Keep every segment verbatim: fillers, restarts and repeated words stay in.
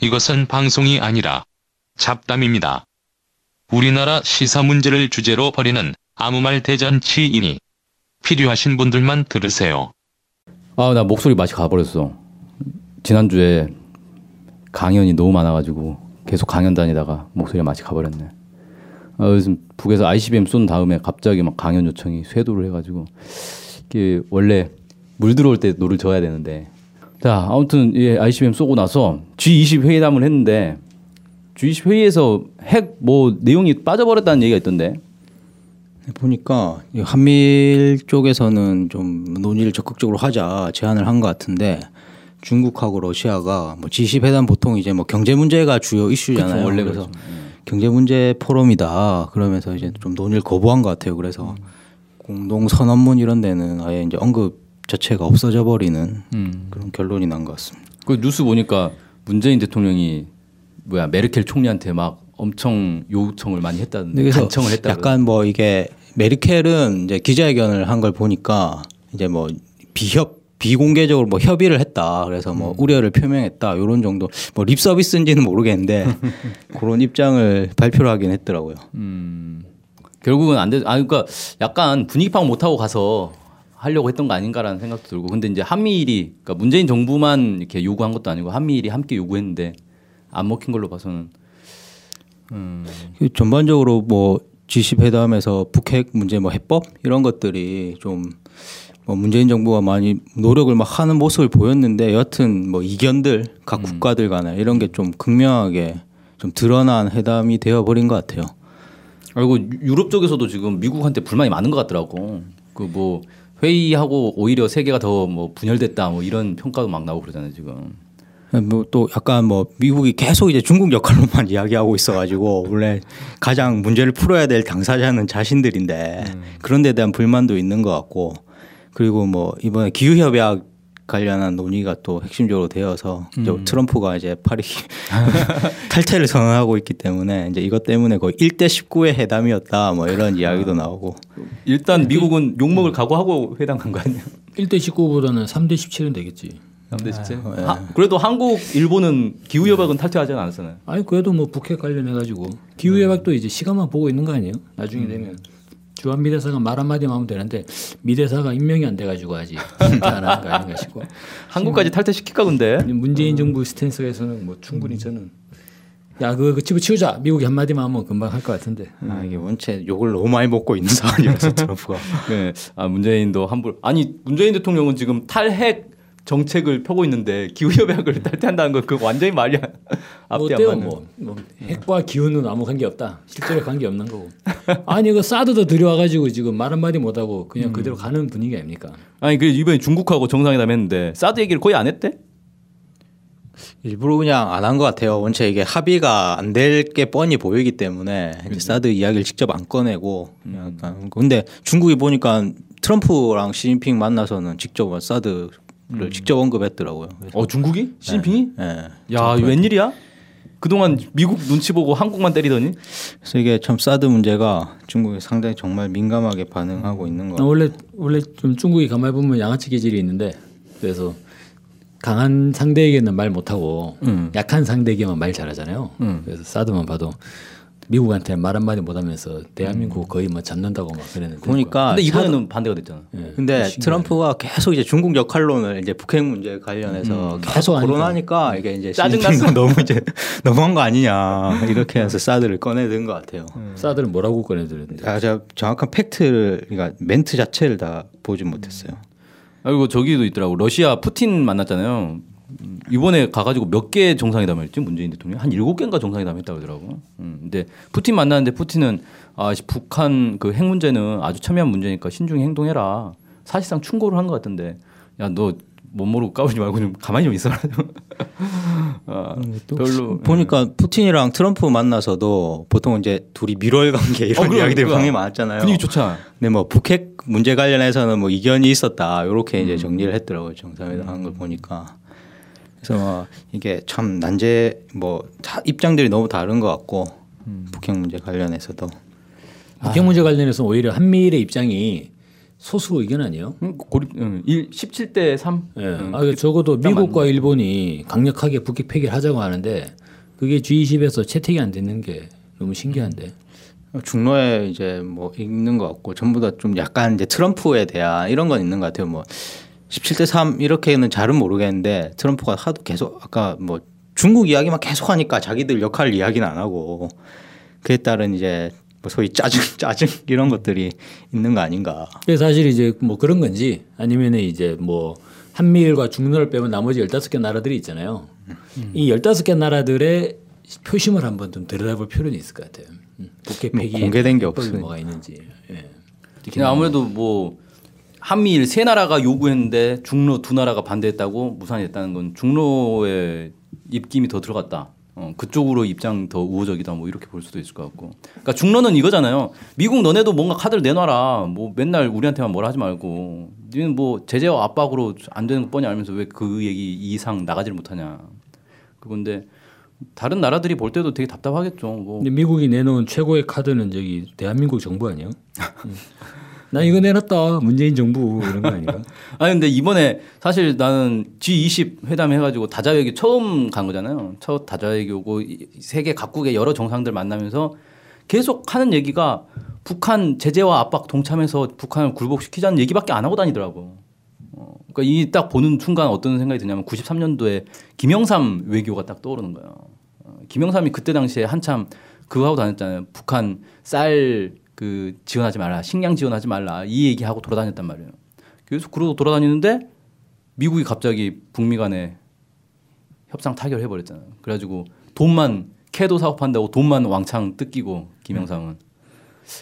이것은 방송이 아니라 잡담입니다. 우리나라 시사 문제를 주제로 벌이는 아무 말 대잔치이니 필요하신 분들만 들으세요. 아, 나 목소리 맛이 가버렸어. 지난주에 강연이 너무 많아가지고 계속 강연 다니다가 목소리가 맛이 가버렸네. 아, 요즘 북에서 아이씨비엠 쏜 다음에 갑자기 막 강연 요청이 쇄도를 해가지고, 이게 원래 물 들어올 때 노를 저어야 되는데. 자, 아무튼 이 아이씨비엠 쏘고 나서 지 이십 회담을 했는데, 지 이십 회의에서 핵 뭐 내용이 빠져버렸다는 얘기가 있던데. 보니까 한미일 쪽에서는 좀 논의를 적극적으로 하자 제안을 한 것 같은데, 중국하고 러시아가 뭐 지 이십 회담 보통 이제 뭐 경제 문제가 주요 이슈잖아요. 그쵸, 원래 그래서 그렇죠. 경제 문제 포럼이다 그러면서 이제 좀 논의를 거부한 것 같아요. 그래서 음. 공동 선언문 이런 데는 아예 이제 언급 자체가 없어져 버리는 음. 그런 결론이 난 것 같습니다. 그 뉴스 보니까 문재인 대통령이 뭐야 메르켈 총리한테 막 엄청 요청을 많이 했다는데, 간청을 했다. 약간 뭐 이게 메르켈은 이제 기자회견을 한 걸 보니까 이제 뭐 비협 비공개적으로 뭐 협의를 했다. 그래서 뭐 음. 우려를 표명했다. 이런 정도. 뭐 립서비스인지는 모르겠는데 그런 입장을 발표를 하긴 했더라고요. 음. 결국은 안 돼. 아 그러니까 약간 분위기 파악 못 하고 가서 하려고 했던 거 아닌가라는 생각도 들고. 근데 이제 한미일이, 그러니까 문재인 정부만 이렇게 요구한 것도 아니고 한미일이 함께 요구했는데 안 먹힌 걸로 봐서는. 음. 전반적으로 뭐 지 이십 회담에서 북핵 문제, 뭐 해법 이런 것들이 좀 뭐 문재인 정부가 많이 노력을 막 하는 모습을 보였는데, 여하튼 뭐 이견들 각 국가들 간에 이런 게 좀 극명하게 좀 드러난 회담이 되어버린 것 같아요. 그리고 유럽 쪽에서도 지금 미국한테 불만이 많은 것 같더라고. 그 뭐 회의하고 오히려 세계가 더 뭐 분열됐다 뭐 이런 평가도 막 나오고 그러잖아요 지금. 뭐 또 약간 뭐 미국이 계속 이제 중국 역할로만 이야기하고 있어가지고 원래 가장 문제를 풀어야 될 당사자는 자신들인데 음. 그런 데 대한 불만도 있는 것 같고, 그리고 뭐 이번에 기후협약 관련한 논의가 또 핵심적으로 되어서 음. 이제 트럼프가 이제 파리 탈퇴를 선언하고 있기 때문에 이제 이것 때문에 거의 일 대 십구의 회담이었다 뭐 이런 이야기도 나오고. 일단 미국은 욕먹을 각오하고 회담한 거 아니야? 일 대 십구보다는 삼 대 십칠은 되겠지. 삼 대 십칠? 아, 네. 하, 그래도 한국, 일본은 기후협약은 네. 탈퇴하지 않았잖아요. 아니 그래도 뭐 북핵 관련해가지고 기후협약도 음. 이제 시간만 보고 있는 거 아니에요? 나중에 음. 되면 주한 미대사가 말 한마디만 하면 되는데 미대사가 임명이 안 돼가지고 아직 탈퇴하는 거 아닌가 싶고. 한국까지 탈퇴시킬까 근데? 문재인 정부 스탠스에서는 뭐 충분히 음. 저는 야 그거 그 집어치우자 미국이 한마디만 하면 금방 할 것 같은데. 음. 아 이게 원체 욕을 너무 많이 먹고 있는 상황이라서 트럼프가. 네. 아 문재인도 함부로. 아니 문재인 대통령은 지금 탈핵 정책을 펴고 있는데 기후협약을 탈퇴한다는 건 그 완전히 말이 앞뒤 안 맞는. 뭐, 뭐 핵과 기후는 아무 관계 없다. 실제로 관계 없는 거고. 아니 이거 사드도 들여와가지고 지금 말 한마디 못 하고 그냥 음. 그대로 가는 분위기 아닙니까? 아니 그 이번에 중국하고 정상회담 했는데 사드 얘기를 거의 안 했대? 일부러 그냥 안 한 것 같아요. 원체 이게 합의가 안 될 게 뻔히 보이기 때문에 이제 사드 이야기를 직접 안 꺼내고. 음. 약간. 근데 중국이 보니까 트럼프랑 시진핑 만나서는 직접 사드 를 직접 언급했더라고요. 어 중국이? 시진핑이? 네. 네. 야 웬일이야? 그동안 미국 눈치 보고 한국만 때리더니. 그래서 이게 참 사드 문제가 중국이 상당히 정말 민감하게 반응하고 있는 거예요. 원래 원래 좀 중국이 가만히 보면 양아치 기질이 있는데, 그래서 강한 상대에게는 말 못하고 음. 약한 상대에게만 말 잘하잖아요. 음. 그래서 사드만 봐도 미국한테 말 한마디 못하면서 대한민국 음. 거의 뭐 잡는다고 막 그랬는데. 그러니까 근데 이번에는 반대가 됐잖아. 네. 근데 신기하네. 트럼프가 계속 이제 중국 역할론을 이제 북핵 문제 관련해서 음. 계속 거론하니까 이게 이제 짜증나서 너무 이제 너무한 거 아니냐 이렇게 해서 사드를 꺼내든 것 같아요. 음. 사드를 뭐라고 꺼내들었는데? 아, 제가 정확한 팩트를 그러니까 멘트 자체를 다 보진 못했어요. 아, 그리고 저기도 있더라고. 러시아 푸틴 만났잖아요. 이번에 가가지고 몇 개 정상회담을 했지 문재인 대통령 한 일곱 개인가 정상회담 했다고 하더라고. 음, 근데 푸틴 만났는데 푸틴은 아 북한 그 핵 문제는 아주 첨예한 문제니까 신중히 행동해라. 사실상 충고를 한 것 같던데. 야 너 못 모르고 까불지 말고 좀 가만히 좀 있어라. 아, 별로 보니까 예. 푸틴이랑 트럼프 만나서도 보통 이제 둘이 밀월 관계 이런 어, 이야기들이 굉장히 많았잖아요. 분위기 좋잖아. 근데 뭐 북핵 문제 관련해서는 뭐 이견이 있었다 이렇게 이제 음. 정리를 했더라고요. 정상회담 한 걸 음. 보니까. 그래서 이게 참 난제 뭐 입장들이 너무 다른 것 같고 음. 북핵 문제 관련해서도 북핵 문제 관련해서 오히려 한미일의 입장이 소수 의견 아니에요? 음, 고립 음, 십칠 대 삼. 예. 음, 아, 적어도 미국과 맞네. 일본이 강력하게 북핵 폐기를 하자고 하는데 그게 지 이십에서 채택이 안 되는 게 너무 신기한데. 중로에 이제 뭐 있는 것 같고 전부 다 좀 약간 이제 트럼프에 대한 이런 건 있는 것 같아요. 뭐 십칠 대 삼 이렇게는 잘은 모르겠는데 트럼프가 하도 계속 아까 뭐 중국 이야기만 계속 하니까 자기들 역할 이야기는 안 하고 그에 따른 이제 뭐 소위 짜증 짜증 이런 것들이 있는 거 아닌가. 사실 이제 뭐 그런 건지 아니면 이제 뭐 한미일과 중로를 빼면 나머지 열다섯 개 나라들이 있잖아요. 음. 이 열다섯 개 나라들의 표심을 한번 좀 들여다볼 필요는 있을 것 같아요. 북핵 폐기 뭐 공개된 게 없으니까 뭐가 있는지. 예. 그냥 아무래도 뭐 한미일 세 나라가 요구했는데 중로 두 나라가 반대했다고 무산했다는 건 중로의 입김이 더 들어갔다. 어, 그쪽으로 입장 더 우호적이다. 뭐 이렇게 볼 수도 있을 것 같고. 그러니까 중로는 이거잖아요. 미국 너네도 뭔가 카드를 내놔라. 뭐 맨날 우리한테만 뭐라 하지 말고. 너는 뭐 제재와 압박으로 안 되는 거 뻔히 알면서 왜 그 얘기 이상 나가지를 못하냐. 그건데 다른 나라들이 볼 때도 되게 답답하겠죠. 뭐. 근데 미국이 내놓은 최고의 카드는 저기 대한민국 정부 아니에요? 나 이거 내놨다. 문재인 정부 이런 거 아닌가? 아니 근데 이번에 사실 나는 지 이십 회담 해가지고 다자회담 처음 간 거잖아요. 첫 다자회담 오고 세계 각국의 여러 정상들 만나면서 계속 하는 얘기가 북한 제재와 압박 동참해서 북한을 굴복시키자는 얘기밖에 안 하고 다니더라고. 그러니까 이 딱 보는 순간 어떤 생각이 드냐면 구십삼 년도에 김영삼 외교가 딱 떠오르는 거예요. 김영삼이 그때 당시에 한참 그거 하고 다녔잖아요. 북한 쌀 그 지원하지 말라, 식량 지원하지 말라 이 얘기하고 돌아다녔단 말이에요. 계속 그러고 돌아다니는데 미국이 갑자기 북미 간에 협상 타결해버렸잖아요. 그래가지고 돈만 캐도 사업한다고 돈만 왕창 뜯기고 김영삼은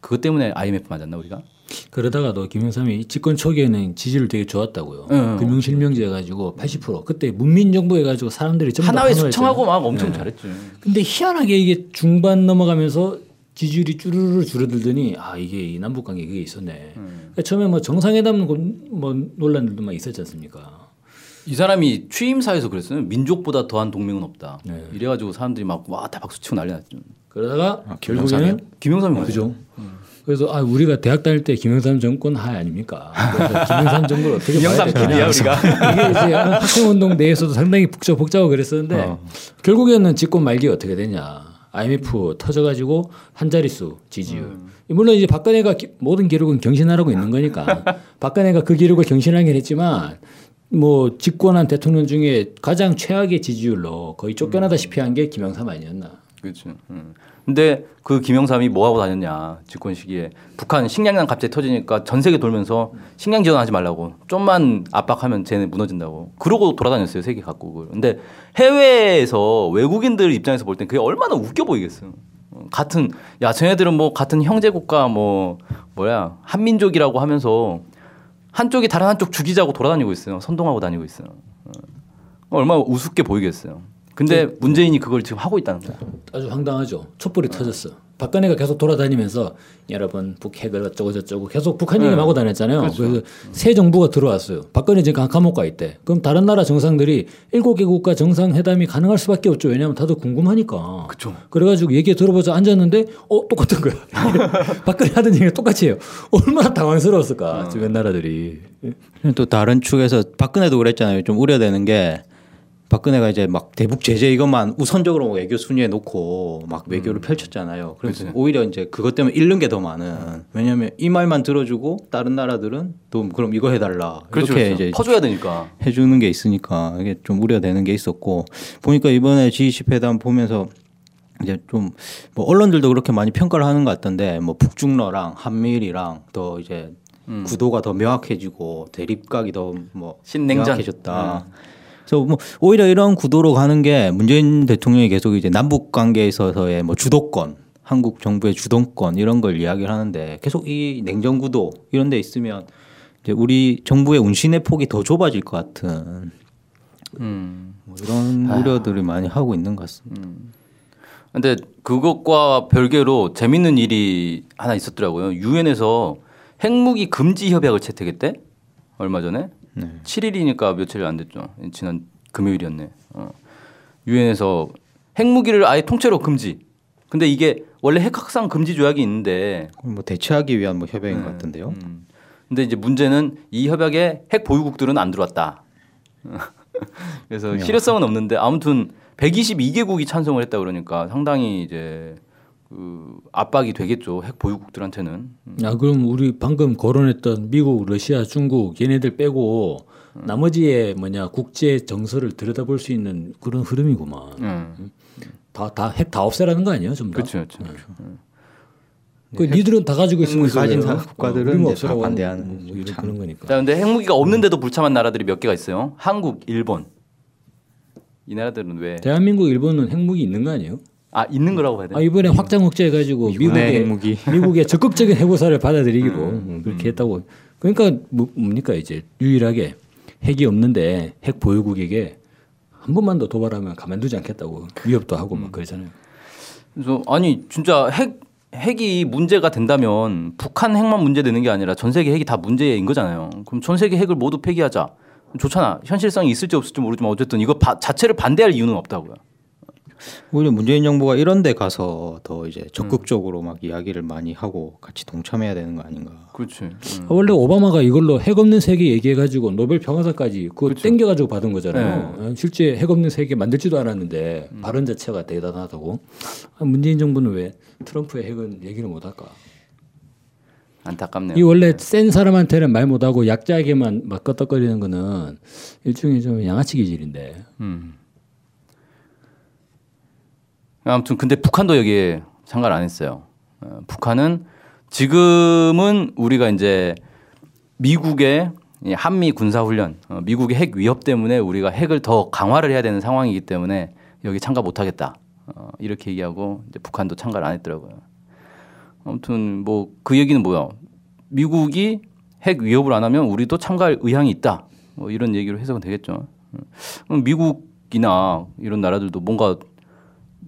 그것 때문에 아이엠에프 맞았나 우리가? 그러다가도 김영삼이 집권 초기에는 지지율 되게 좋았다고요. 응, 금융실명제 해가지고 팔십 퍼센트 그때 문민정부 해가지고 사람들이 전부 하나에 숙청하고 막 엄청 네. 잘했죠. 근데 희한하게 이게 중반 넘어가면서 지지율이 쭈르르 줄어들더니 아 이게 이 남북관계 그게 있었네. 응. 그러니까 처음에 뭐 정상회담 뭐 논란들도 막 있었지 않습니까? 이 사람이 취임사에서 그랬어요. 민족보다 더한 동맹은 없다. 네. 이래가지고 사람들이 막 와 다 박수치고 난리났죠. 그러다가 아, 결국에는 김영삼이 어, 그죠. 응. 그래서 아 우리가 대학 다닐 때 김영삼 정권 하에 아닙니까? 김영삼 정권 어떻게 김영삼 길이야 우리가 이게 이제 학생운동 내에서도 상당히 복잡하고 그랬었는데 어. 결국에는 집권 말기 어떻게 되냐? 아이엠에프 터져가지고 한 자릿수 지지율. 음. 물론 이제 박근혜가 기, 모든 기록은 경신하라고 있는 거니까 박근혜가 그 기록을 경신하긴 했지만 뭐 집권한 대통령 중에 가장 최악의 지지율로 거의 쫓겨나다시피 한 게 김영삼 아니었나? 그렇죠. 음. 근데 그 김영삼이 뭐 하고 다녔냐 집권 시기에 북한 식량난 갑자기 터지니까 전 세계 돌면서 식량 지원하지 말라고 좀만 압박하면 쟤네 무너진다고 그러고 돌아다녔어요 세계 각국을. 근데 해외에서 외국인들 입장에서 볼 땐 그게 얼마나 웃겨 보이겠어요. 같은 야 쟤네들은 뭐 같은 형제 국가 뭐 뭐야 한민족이라고 하면서 한쪽이 다른 한쪽 죽이자고 돌아다니고 있어요. 선동하고 다니고 있어요. 얼마나 우습게 보이겠어요. 근데 문재인이 그걸 지금 하고 있다는 거야. 아주 황당하죠. 촛불이 어. 터졌어. 박근혜가 계속 돌아다니면서 여러분 북핵을 어쩌고 저쩌고 계속 북한 얘기만 네. 하고 다녔잖아요. 그렇죠. 그래서 음. 새 정부가 들어왔어요. 박근혜 지금 감옥 가 있대. 그럼 다른 나라 정상들이 일곱 개 국가 정상회담이 가능할 수밖에 없죠. 왜냐하면 다들 궁금하니까. 그렇죠. 그래가지고 얘기 들어보자 앉았는데 어 똑같은 거야. 박근혜 하던 얘기가 똑같이 해요. 얼마나 당황스러웠을까. 어. 주변 나라들이. 또 다른 축에서 박근혜도 그랬잖아요. 좀 우려되는 게 박근혜가 이제 막 대북 제재 이것만 우선적으로 외교 순위에 놓고 막 외교를 음. 펼쳤잖아요. 그래서 그치. 오히려 이제 그것 때문에 잃는 게 더 많은. 왜냐하면 이 말만 들어주고 다른 나라들은 또 그럼 이거 해달라. 그렇죠, 이렇게 그렇죠. 이제 퍼줘야 되니까 해주는 게 있으니까 이게 좀 우려되는 게 있었고 보니까 이번에 지 이십 회담 보면서 이제 좀 뭐 언론들도 그렇게 많이 평가를 하는 것 같던데 뭐 북중러랑 한미일이랑 또 이제 음. 구도가 더 명확해지고 대립각이 더 뭐 신냉전 명확해졌다. 음. 그래서 뭐 오히려 이런 구도로 가는 게 문재인 대통령이 계속 이제 남북 관계에 있어서의 뭐 주도권, 한국 정부의 주도권 이런 걸 이야기를 하는데 계속 이 냉전 구도 이런 데 있으면 이제 우리 정부의 운신의 폭이 더 좁아질 것 같은 음. 뭐 이런 아유. 우려들을 많이 하고 있는 것 같습니다. 음. 근데 그것과 별개로 재밌는 일이 하나 있었더라고요. 유엔에서 핵무기 금지 협약을 채택했대 얼마 전에. 네. 칠 일이니까 며칠 안 됐죠. 지난 금요일이었네. 유엔에서 어. 핵무기를 아예 통째로 금지. 근데 이게 원래 핵확산 금지 조약이 있는데 뭐 대체하기 위한 뭐 협약인 네. 것 같은데요. 음. 근데 이제 문제는 이 협약에 핵 보유국들은 안 들어왔다. 그래서 실효성은 없는데 아무튼 백이십이 개국이 찬성을 했다 그러니까 상당히 이제 그 압박이 되겠죠. 핵 보유국들한테는. 야, 그럼 우리 방금 거론했던 미국, 러시아, 중국 얘네들 빼고 음. 나머지의 뭐냐 국제 정서를 들여다볼 수 있는 그런 흐름이구만. 음. 다 다 핵 다 없애라는 거 아니에요, 전부 다. 그렇죠, 그렇죠. 그 니들은 다 가지고 있으면 가진 국가들은 어, 다 반대하는 뭐 이런 그런 거니까. 자, 근데 핵무기가 없는데도 불참한 나라들이 몇 개가 있어요. 한국, 일본. 이 나라들은 왜? 대한민국, 일본은 핵무기 있는 거 아니에요? 아 있는 거라고 봐야 돼요. 아, 이번에 음. 확장 억제해가지고 미국의 미국의 적극적인 핵고사를 받아들이기로 음. 그렇게 했다고. 그러니까 뭐, 뭡니까 이제 유일하게 핵이 없는데 핵 보유국에게 한 번만 더 도발하면 가만두지 않겠다고 위협도 하고 막 그러잖아요. 그래서 아니 진짜 핵 핵이 문제가 된다면 북한 핵만 문제되는 게 아니라 전 세계 핵이 다 문제인 거잖아요. 그럼 전 세계 핵을 모두 폐기하자. 좋잖아. 현실성이 있을지 없을지 모르지만 어쨌든 이거 바, 자체를 반대할 이유는 없다고요. 오히려 문재인 정부가 이런 데 가서 더 이제 적극적으로 음. 막 이야기를 많이 하고 같이 동참해야 되는 거 아닌가. 그렇지. 음. 아, 원래 오바마가 이걸로 핵 없는 세계 얘기해가지고 노벨 평화상까지 그거 그렇죠. 땡겨가지고 받은 거잖아요. 네. 실제 핵 없는 세계 만들지도 않았는데 음. 발언 자체가 대단하다고. 아, 문재인 정부는 왜 트럼프의 핵은 얘기를 못할까. 안타깝네요. 이 원래 센 사람한테는 말 못하고 약자에게만 막 끄떡거리는 거는 일종의 좀 양아치 기질인데. 음. 아무튼 근데 북한도 여기에 참가를 안 했어요. 어, 북한은 지금은 우리가 이제 미국의 한미 군사훈련, 어, 미국의 핵 위협 때문에 우리가 핵을 더 강화를 해야 되는 상황이기 때문에 여기 참가 못하겠다. 어, 이렇게 얘기하고 이제 북한도 참가를 안 했더라고요. 아무튼 뭐 그 얘기는 뭐야? 미국이 핵 위협을 안 하면 우리도 참가할 의향이 있다. 뭐 이런 얘기로 해석은 되겠죠. 그럼 미국이나 이런 나라들도 뭔가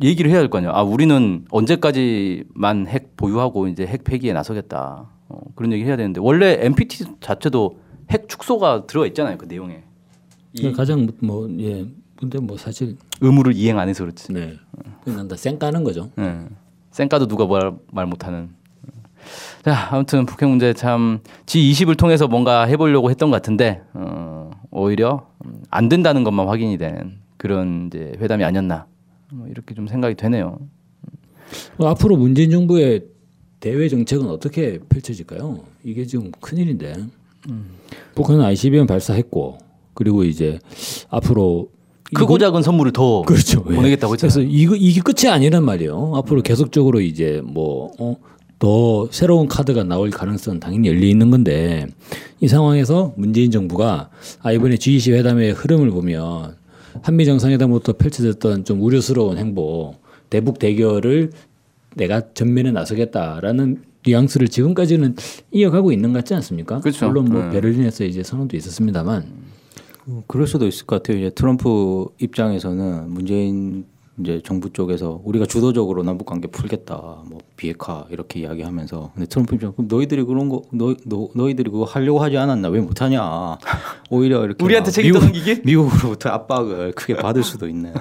얘기를 해야 할 거 아니야. 아, 우리는 언제까지만 핵 보유하고 이제 핵 폐기에 나서겠다. 어, 그런 얘기 해야 되는데 원래 엔피티 자체도 핵 축소가 들어 있잖아요. 그 내용에. 이 가장 뭐 예. 근데 뭐 사실 의무를 이행 안 해서 그렇지. 네. 그냥 다 쌩까는 거죠. 네. 쌩까도 누가 말, 말 못하는. 자, 아무튼 북핵 문제 참 지 이십을 통해서 뭔가 해보려고 했던 것 같은데 어, 오히려 안 된다는 것만 확인이 된 그런 이제 회담이 아니었나. 뭐 이렇게 좀 생각이 되네요. 뭐 앞으로 문재인 정부의 대외 정책은 어떻게 펼쳐질까요? 이게 지금 큰일인데 음. 북한은 아이씨비엠 발사했고 그리고 이제 앞으로 크고 이거, 작은 선물을 더 그렇죠. 보내겠다고 했잖아요. 그래서 이거, 이게 끝이 아니란 말이에요. 앞으로 음. 계속적으로 이제 뭐 어, 더 새로운 카드가 나올 가능성은 당연히 열려 있는 건데 이 상황에서 문재인 정부가 아 이번에 지 이십 회담의 흐름을 보면 한미 정상회담부터 펼쳐졌던 좀 우려스러운 행보, 대북 대결을 내가 전면에 나서겠다라는 뉘앙스를 지금까지는 이어가고 있는 것 같지 않습니까? 그렇죠. 물론 뭐 네. 베를린에서 이제 선언도 있었습니다만, 그럴 수도 있을 것 같아요. 이제 트럼프 입장에서는 문재인 이제 정부 쪽에서 우리가 주도적으로 남북 관계 풀겠다, 뭐 비핵화 이렇게 이야기하면서, 근데 트럼프 입장 그럼 너희들이 그런 거 너, 너 너희들이 그거 하려고 하지 않았나 왜 못하냐? 오히려 이렇게 우리한테 책임 떠넘기기? 미국으로부터 압박을 크게 받을 수도 있는.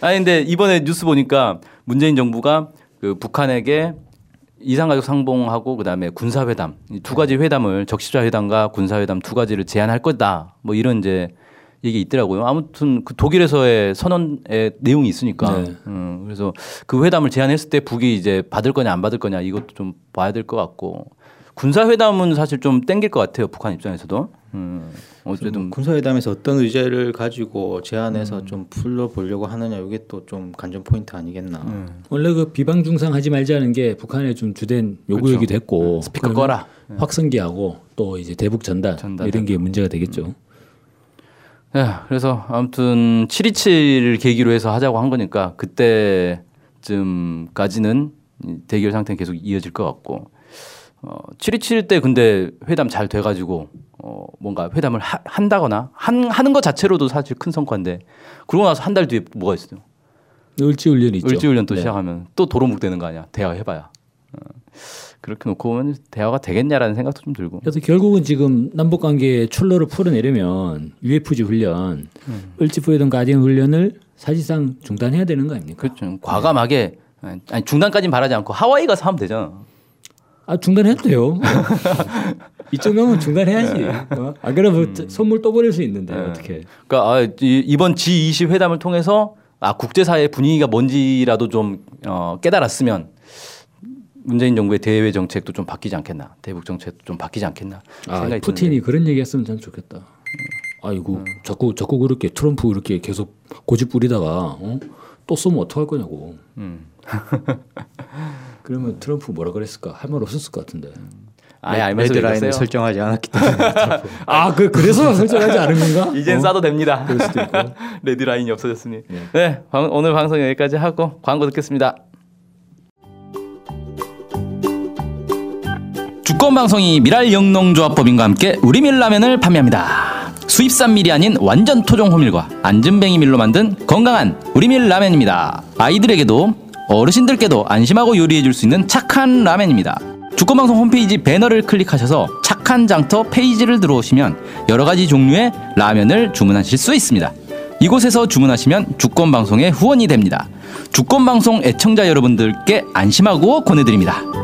아니 근데 이번에 뉴스 보니까 문재인 정부가 그 북한에게 이산가족 상봉하고 그다음에 군사회담 이 두 가지 회담을 적십자 회담과 군사회담 두 가지를 제안할 거다. 뭐 이런 이제. 이게 있더라고요. 아무튼 그 독일에서의 선언의 내용이 있으니까. 네. 음, 그래서 그 회담을 제안했을 때 북이 이제 받을 거냐 안 받을 거냐 이것도 좀 봐야 될 것 같고 군사회담은 사실 좀 땡길 것 같아요. 북한 입장에서도. 음, 어쨌든 군사회담에서 어떤 의제를 가지고 제안해서 음. 좀 풀어보려고 하느냐 이게 또 좀 관전 포인트 아니겠나. 음. 원래 그 비방 중상 하지 말자는 게 북한의 좀 주된 요구이기도 그렇죠. 했고 스피커 꺼라. 확성기하고 또 이제 대북 전단, 전단 이런 게 문제가 되겠죠. 음. 예, 그래서 아무튼 칠 이칠을 계기로 해서 하자고 한 거니까 그때쯤까지는 대결 상태는 계속 이어질 것 같고 어, 칠 이칠 때 근데 회담 잘 돼가지고 어, 뭔가 회담을 하, 한다거나 한, 하는 것 자체로도 사실 큰 성과인데 그러고 나서 한 달 뒤에 뭐가 있어요? 을지훈련 있죠. 을지훈련 또 네. 시작하면 또 도로묵 되는 거 아니야. 대화해봐야. 어. 그렇게 놓고 보면 대화가 되겠냐라는 생각도 좀 들고. 그래서 결국은 지금 남북관계의 출로를 풀어내려면 유에프지 훈련, 음. 을지프리던 가디언 훈련을 사실상 중단해야 되는 거 아닙니까? 그렇죠. 과감하게 아니 중단까지는 바라지 않고 하와이 가서 하면 되잖아. 아, 중단해도 돼요. 이쯤하면 중단해야지. 어? 안 그러면 음. 선물 또 버릴 수 있는데 네. 어떻게? 그러니까 아, 이, 이번 지 이십 회담을 통해서 아, 국제사회 분위기가 뭔지라도 좀 어, 깨달았으면 문재인 정부의 대외 정책도 좀 바뀌지 않겠나, 대북 정책도 좀 바뀌지 않겠나. 아, 푸틴이 그런 얘기했으면 참 좋겠다. 음. 아이고 음. 자꾸 자꾸 그렇게 트럼프 이렇게 계속 고집 부리다가 어? 또 쏘면 어떡할 거냐고. 음. 그러면 트럼프 뭐라 그랬을까? 할 말 없었을 것 같은데. 아예 레드라인을 설정하지 않았기 때문에. 아, 그 그래서 설정하지 않은 건가? 이젠 어? 싸도 됩니다. 그럴 수도 있고. 레드라인이 없어졌으니. 네, 네 방, 오늘 방송 여기까지 하고 광고 듣겠습니다. 주권 방송이 미랄 영농조합법인과 함께 우리 밀라면을 판매합니다. 수입산 밀이 아닌 완전 토종 호밀과 안전뱅이 밀로 만든 건강한 우리 밀 라면입니다. 아이들에게도 어르신들께도 안심하고 요리해줄 수 있는 착한 라면입니다. 주권방송 홈페이지 배너를 클릭하셔서 착한 장터 페이지를 들어오시면 여러가지 종류의 라면을 주문하실 수 있습니다. 이곳에서 주문하시면 주권방송의 후원이 됩니다. 주권방송 애청자 여러분들께 안심하고 권해드립니다.